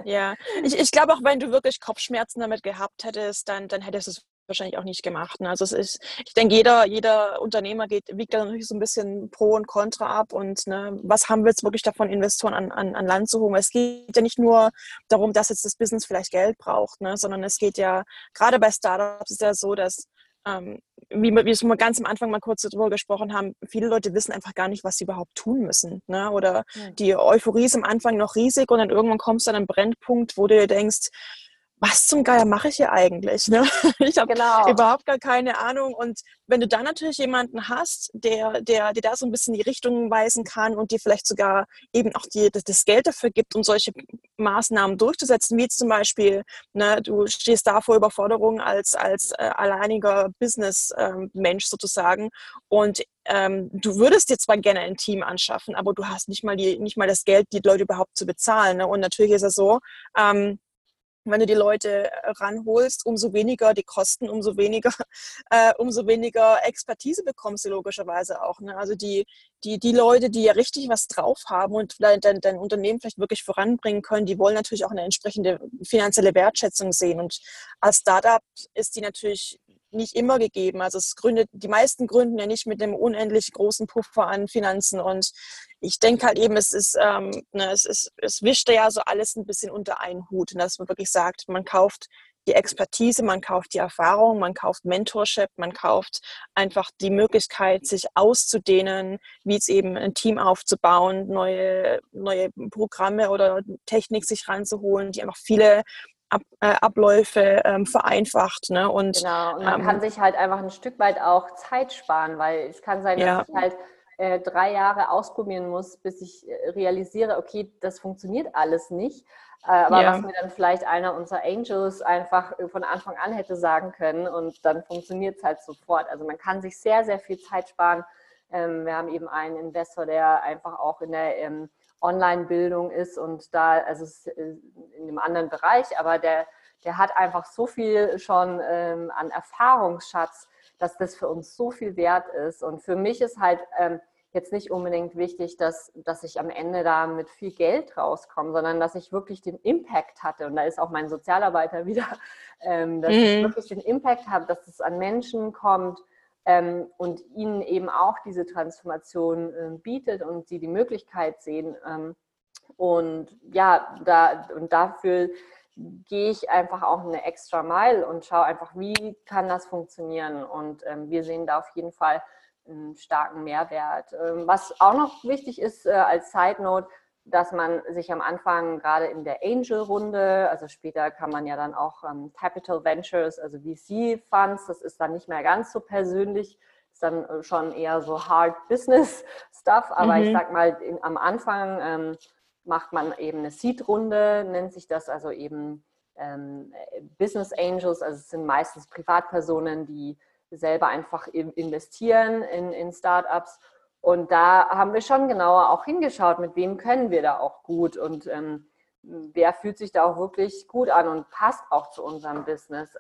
Ja, ich glaube auch, wenn du wirklich Kopfschmerzen damit gehabt hättest, dann hättest du es wahrscheinlich auch nicht gemacht. Also es ist, ich denke, jeder Unternehmer wiegt da natürlich so ein bisschen Pro und Contra ab und ne, was haben wir jetzt wirklich davon, Investoren an Land zu holen? Weil es geht ja nicht nur darum, dass jetzt das Business vielleicht Geld braucht, ne, sondern es geht ja, gerade bei Startups ist ja so, dass wie wir es ganz am Anfang mal kurz darüber gesprochen haben, viele Leute wissen einfach gar nicht, was sie überhaupt tun müssen. Ne? Oder die Euphorie ist am Anfang noch riesig und dann irgendwann kommst du an einen Brennpunkt, wo du dir denkst, was zum Geier mache ich hier eigentlich? Ne? Ich habe überhaupt gar keine Ahnung. Und wenn du dann natürlich jemanden hast, der dir da so ein bisschen die Richtung weisen kann und dir vielleicht sogar eben auch das Geld dafür gibt, um solche Maßnahmen durchzusetzen, wie zum Beispiel, ne, du stehst da vor Überforderung als alleiniger Business-Mensch sozusagen und du würdest dir zwar gerne ein Team anschaffen, aber du hast nicht mal das Geld, die Leute überhaupt zu bezahlen. Ne? Und natürlich ist es so, wenn du die Leute ranholst, umso weniger die Kosten, umso weniger Expertise bekommst du logischerweise auch. Ne? Also die Leute, die ja richtig was drauf haben und dein Unternehmen vielleicht wirklich voranbringen können, die wollen natürlich auch eine entsprechende finanzielle Wertschätzung sehen. Und als Startup ist die natürlich nicht immer gegeben. Also die meisten gründen ja nicht mit einem unendlich großen Puffer an Finanzen. Und ich denke halt eben, es wischt ja so alles ein bisschen unter einen Hut. Und dass man wirklich sagt, man kauft die Expertise, man kauft die Erfahrung, man kauft Mentorship, man kauft einfach die Möglichkeit, sich auszudehnen, wie es eben ein Team aufzubauen, neue Programme oder Technik sich ranzuholen, die einfach viele Abläufe vereinfacht. Ne? Und man kann sich halt einfach ein Stück weit auch Zeit sparen, weil es kann sein, dass ich halt 3 Jahre ausprobieren muss, bis ich realisiere, okay, das funktioniert alles nicht. Aber was mir dann vielleicht einer unserer Angels einfach von Anfang an hätte sagen können und dann funktioniert es halt sofort. Also man kann sich sehr, sehr viel Zeit sparen. Wir haben eben einen Investor, der einfach auch in der Online-Bildung ist und da, also in einem anderen Bereich, aber der hat einfach so viel schon an Erfahrungsschatz, dass das für uns so viel wert ist. Und für mich ist halt jetzt nicht unbedingt wichtig, dass ich am Ende da mit viel Geld rauskomme, sondern dass ich wirklich den Impact hatte. Und da ist auch mein Sozialarbeiter wieder, dass ich wirklich den Impact habe, dass es an Menschen kommt, und ihnen eben auch diese Transformation bietet und sie die Möglichkeit sehen. Und ja, dafür gehe ich einfach auch eine extra Mile und schaue einfach, wie kann das funktionieren. Und wir sehen da auf jeden Fall einen starken Mehrwert. Was auch noch wichtig ist als Side Note, dass man sich am Anfang gerade in der Angel-Runde, also später kann man ja dann auch Capital Ventures, also VC-Funds, das ist dann nicht mehr ganz so persönlich, ist dann schon eher so Hard-Business-Stuff, aber ich sag mal, am Anfang macht man eben eine Seed-Runde, nennt sich das, also eben Business Angels, also es sind meistens Privatpersonen, die selber einfach investieren in Startups. Und da haben wir schon genauer auch hingeschaut, mit wem können wir da auch gut und wer fühlt sich da auch wirklich gut an und passt auch zu unserem Business.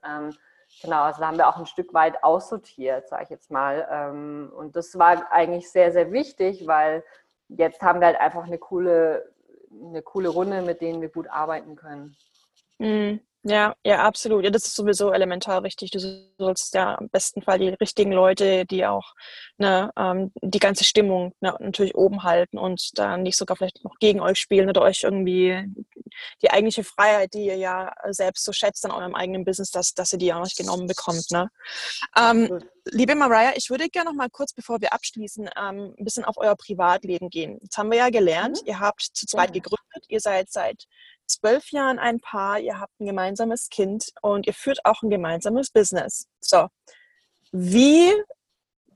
Genau, also da haben wir auch ein Stück weit aussortiert, sage ich jetzt mal. Und das war eigentlich sehr, sehr wichtig, weil jetzt haben wir halt einfach eine coole Runde, mit denen wir gut arbeiten können. Mhm. Ja, absolut. Ja, das ist sowieso elementar wichtig. Du sollst ja im besten Fall die richtigen Leute, die auch die ganze Stimmung natürlich oben halten und da nicht sogar vielleicht noch gegen euch spielen oder euch irgendwie die eigentliche Freiheit, die ihr ja selbst so schätzt an eurem eigenen Business, dass ihr die auch nicht genommen bekommt. Ne? Liebe Mariah, ich würde gerne noch mal kurz, bevor wir abschließen, ein bisschen auf euer Privatleben gehen. Jetzt haben wir ja gelernt, ihr habt zu zweit gegründet, ihr seid seit 12 Jahren ein Paar, ihr habt ein gemeinsames Kind und ihr führt auch ein gemeinsames Business. So, wie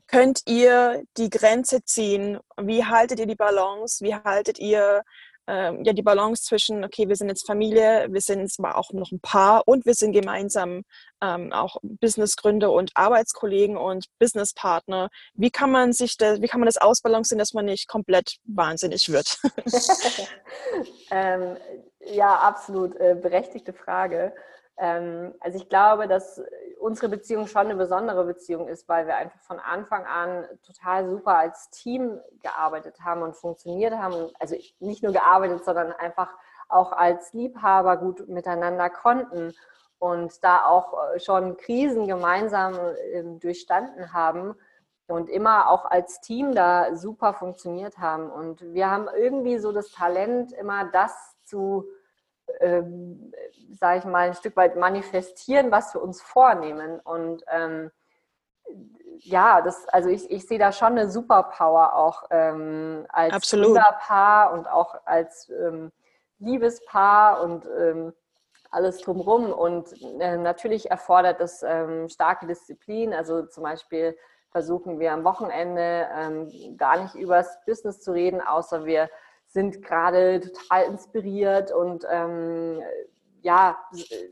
könnt ihr die Grenze ziehen? Wie haltet ihr die Balance? Wie haltet ihr die Balance zwischen, okay, wir sind jetzt Familie, wir sind zwar auch noch ein Paar und wir sind gemeinsam auch Businessgründer und Arbeitskollegen und Businesspartner. Wie kann man das ausbalancieren, dass man nicht komplett wahnsinnig wird? Ja, absolut berechtigte Frage. Also ich glaube, dass unsere Beziehung schon eine besondere Beziehung ist, weil wir einfach von Anfang an total super als Team gearbeitet haben und funktioniert haben. Also nicht nur gearbeitet, sondern einfach auch als Liebhaber gut miteinander konnten und da auch schon Krisen gemeinsam durchstanden haben und immer auch als Team da super funktioniert haben. Und wir haben irgendwie so das Talent, immer das zu sage ich mal, ein Stück weit manifestieren, was wir uns vornehmen. Und ja, das, also ich sehe da schon eine Superpower auch als Kinderpaar und auch als Liebespaar und alles drumherum. Und natürlich erfordert das starke Disziplin. Also zum Beispiel versuchen wir am Wochenende gar nicht übers Business zu reden, außer wir sind gerade total inspiriert und ja, ich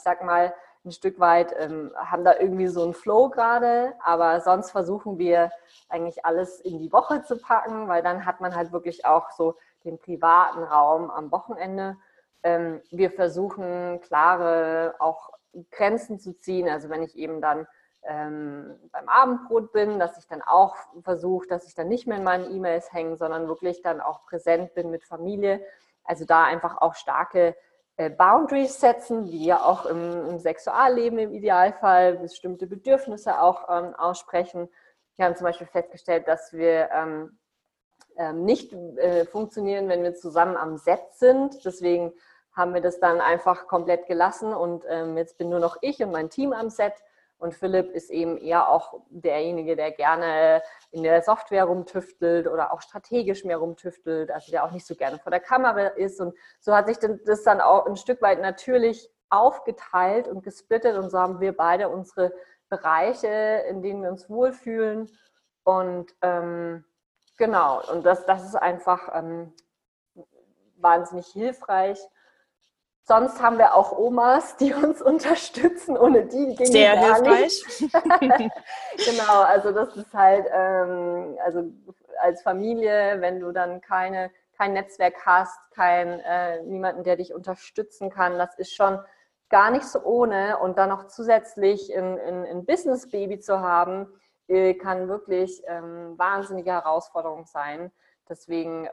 sag mal, ein Stück weit haben da irgendwie so einen Flow gerade, aber sonst versuchen wir eigentlich alles in die Woche zu packen, weil dann hat man halt wirklich auch so den privaten Raum am Wochenende. Wir versuchen klare auch Grenzen zu ziehen, also wenn ich eben dann beim Abendbrot bin, dass ich dann auch versuche, dass ich dann nicht mehr in meinen E-Mails hänge, sondern wirklich dann auch präsent bin mit Familie. Also da einfach auch starke Boundaries setzen, die ja auch im Sexualleben im Idealfall bestimmte Bedürfnisse auch aussprechen. Wir haben zum Beispiel festgestellt, dass wir nicht funktionieren, wenn wir zusammen am Set sind. Deswegen haben wir das dann einfach komplett gelassen und jetzt bin nur noch ich und mein Team am Set. Und Philipp ist eben eher auch derjenige, der gerne in der Software rumtüftelt oder auch strategisch mehr rumtüftelt, also der auch nicht so gerne vor der Kamera ist. Und so hat sich das dann auch ein Stück weit natürlich aufgeteilt und gesplittet. Und so haben wir beide unsere Bereiche, in denen wir uns wohlfühlen. Und genau, und das ist einfach wahnsinnig hilfreich. Sonst haben wir auch Omas, die uns unterstützen. Ohne die ging sehr gar hilfreich. Nicht. Genau, also das ist halt, also als Familie, wenn du dann kein Netzwerk hast, niemanden, der dich unterstützen kann, das ist schon gar nicht so ohne. Und dann noch zusätzlich ein Business-Baby zu haben, kann wirklich wahnsinnige Herausforderung sein. Deswegen,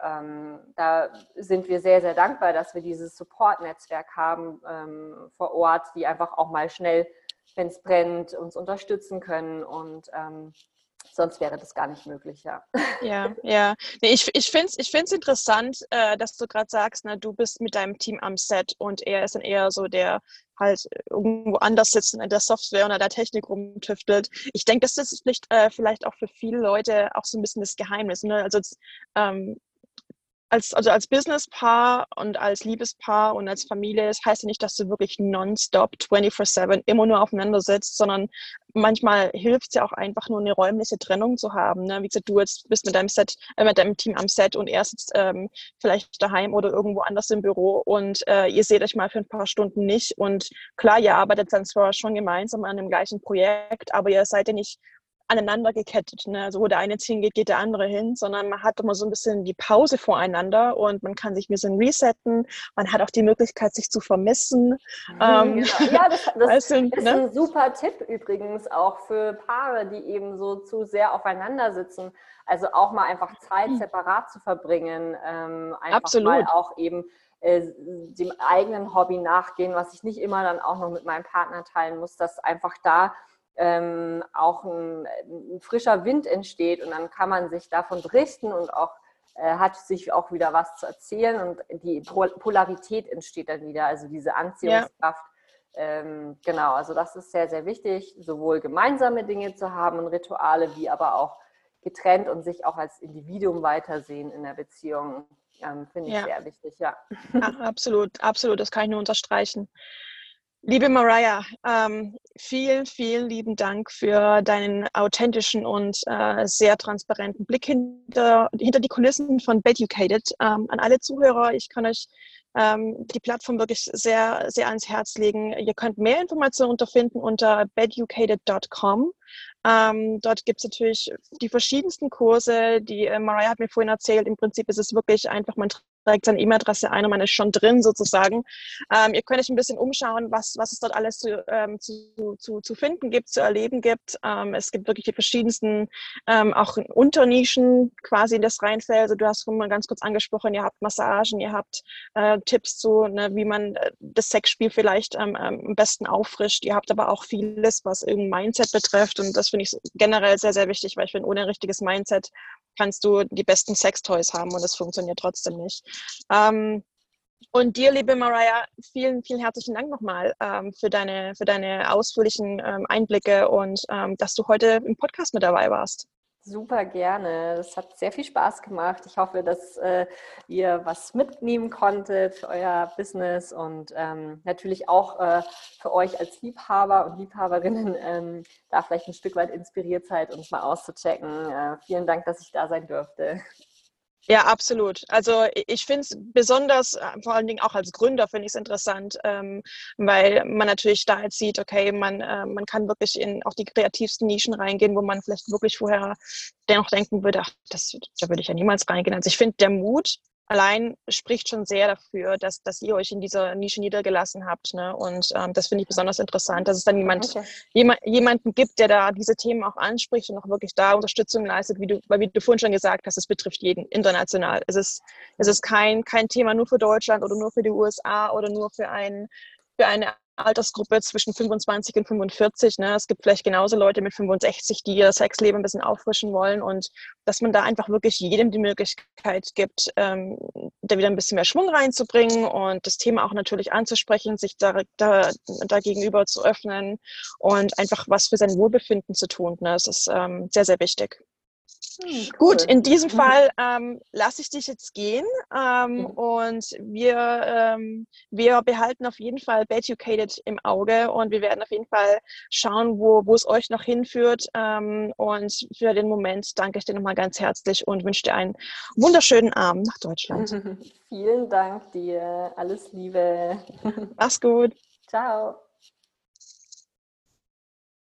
da sind wir sehr, sehr dankbar, dass wir dieses Support-Netzwerk haben vor Ort, die einfach auch mal schnell, wenn es brennt, uns unterstützen können und sonst wäre das gar nicht möglich, ja. Ja, ja. Nee, ich find's interessant, dass du gerade sagst, ne, du bist mit deinem Team am Set und er ist dann eher so der halt irgendwo anders sitzt und an der Software und an der Technik rumtüftelt. Ich denke, das ist nicht, vielleicht auch für viele Leute auch so ein bisschen das Geheimnis. Ne? Also, als Businesspaar und als Liebespaar und als Familie, das heißt ja nicht, dass du wirklich nonstop 24/7 immer nur aufeinander sitzt, sondern manchmal hilft es ja auch einfach nur eine räumliche Trennung zu haben. Ne? Wie gesagt, du jetzt bist mit deinem Team am Set und er sitzt vielleicht daheim oder irgendwo anders im Büro und ihr seht euch mal für ein paar Stunden nicht. Und klar, ihr arbeitet dann zwar schon gemeinsam an dem gleichen Projekt, aber ihr seid ja nicht aneinander gekettet. Ne? Also wo der eine jetzt hingeht, geht der andere hin, sondern man hat immer so ein bisschen die Pause voreinander und man kann sich ein bisschen resetten. Man hat auch die Möglichkeit, sich zu vermissen. Ja, das ist ein super Tipp übrigens auch für Paare, die eben so zu sehr aufeinander sitzen. Also auch mal einfach Zeit separat zu verbringen. Einfach absolut. Mal auch eben dem eigenen Hobby nachgehen, was ich nicht immer dann auch noch mit meinem Partner teilen muss, dass einfach da auch ein frischer Wind entsteht und dann kann man sich davon berichten und auch hat sich auch wieder was zu erzählen und die Polarität entsteht dann wieder, also diese Anziehungskraft. Ja. Genau, also das ist sehr, sehr wichtig, sowohl gemeinsame Dinge zu haben und Rituale, wie aber auch getrennt und sich auch als Individuum weitersehen in der Beziehung, finde ich sehr wichtig, ja. Ach, absolut, absolut, das kann ich nur unterstreichen. Liebe Mariah, vielen, vielen lieben Dank für deinen authentischen und sehr transparenten Blick hinter die Kulissen von Beducated. An alle Zuhörer, ich kann euch die Plattform wirklich sehr, sehr ans Herz legen. Ihr könnt mehr Informationen unterfinden unter beducated.com. Dort gibt es natürlich die verschiedensten Kurse, die Mariah hat mir vorhin erzählt. Im Prinzip ist es wirklich einfach, man trägt seine E-Mail-Adresse ein und man ist schon drin sozusagen. Ihr könnt euch ein bisschen umschauen, was es dort alles zu finden gibt, zu erleben gibt. Es gibt wirklich die verschiedensten, auch Unternischen quasi in das reinfällt. Also du hast mal ganz kurz angesprochen, ihr habt Massagen, ihr habt Tipps zu, ne, wie man das Sexspiel vielleicht am besten auffrischt. Ihr habt aber auch vieles, was irgendein Mindset betrifft, und das finde ich generell sehr, sehr wichtig, weil ich finde, ohne ein richtiges Mindset kannst du die besten Sextoys haben und es funktioniert trotzdem nicht. Und dir, liebe Mariah, vielen, vielen herzlichen Dank nochmal für deine ausführlichen Einblicke und dass du heute im Podcast mit dabei warst. Super gerne. Das hat sehr viel Spaß gemacht. Ich hoffe, dass ihr was mitnehmen konntet für euer Business und natürlich auch für euch als Liebhaber und Liebhaberinnen da vielleicht ein Stück weit inspiriert seid, uns mal auszuchecken. Vielen Dank, dass ich da sein durfte. Ja, absolut. Also ich finde es besonders, vor allen Dingen auch als Gründer finde ich es interessant, weil man natürlich da jetzt sieht, okay, man kann wirklich in auch die kreativsten Nischen reingehen, wo man vielleicht wirklich vorher dennoch denken würde, ach, da würde ich ja niemals reingehen. Also ich finde, der Mut allein spricht schon sehr dafür, dass ihr euch in dieser Nische niedergelassen habt, ne? Und das finde ich besonders interessant, dass es dann jemanden gibt, der da diese Themen auch anspricht und auch wirklich da Unterstützung leistet, wie du vorhin schon gesagt hast, es betrifft jeden international. Es ist kein Thema nur für Deutschland oder nur für die USA oder nur für eine Altersgruppe zwischen 25 und 45. Ne? Es gibt vielleicht genauso Leute mit 65, die ihr Sexleben ein bisschen auffrischen wollen, und dass man da einfach wirklich jedem die Möglichkeit gibt, da wieder ein bisschen mehr Schwung reinzubringen und das Thema auch natürlich anzusprechen, sich da gegenüber zu öffnen und einfach was für sein Wohlbefinden zu tun. Ne? Das ist sehr, sehr wichtig. Gut, in diesem Fall lasse ich dich jetzt gehen und wir behalten auf jeden Fall Beducated im Auge und wir werden auf jeden Fall schauen, wo es euch noch hinführt, und für den Moment danke ich dir nochmal ganz herzlich und wünsche dir einen wunderschönen Abend nach Deutschland. Vielen Dank dir, alles Liebe. Mach's gut. Ciao.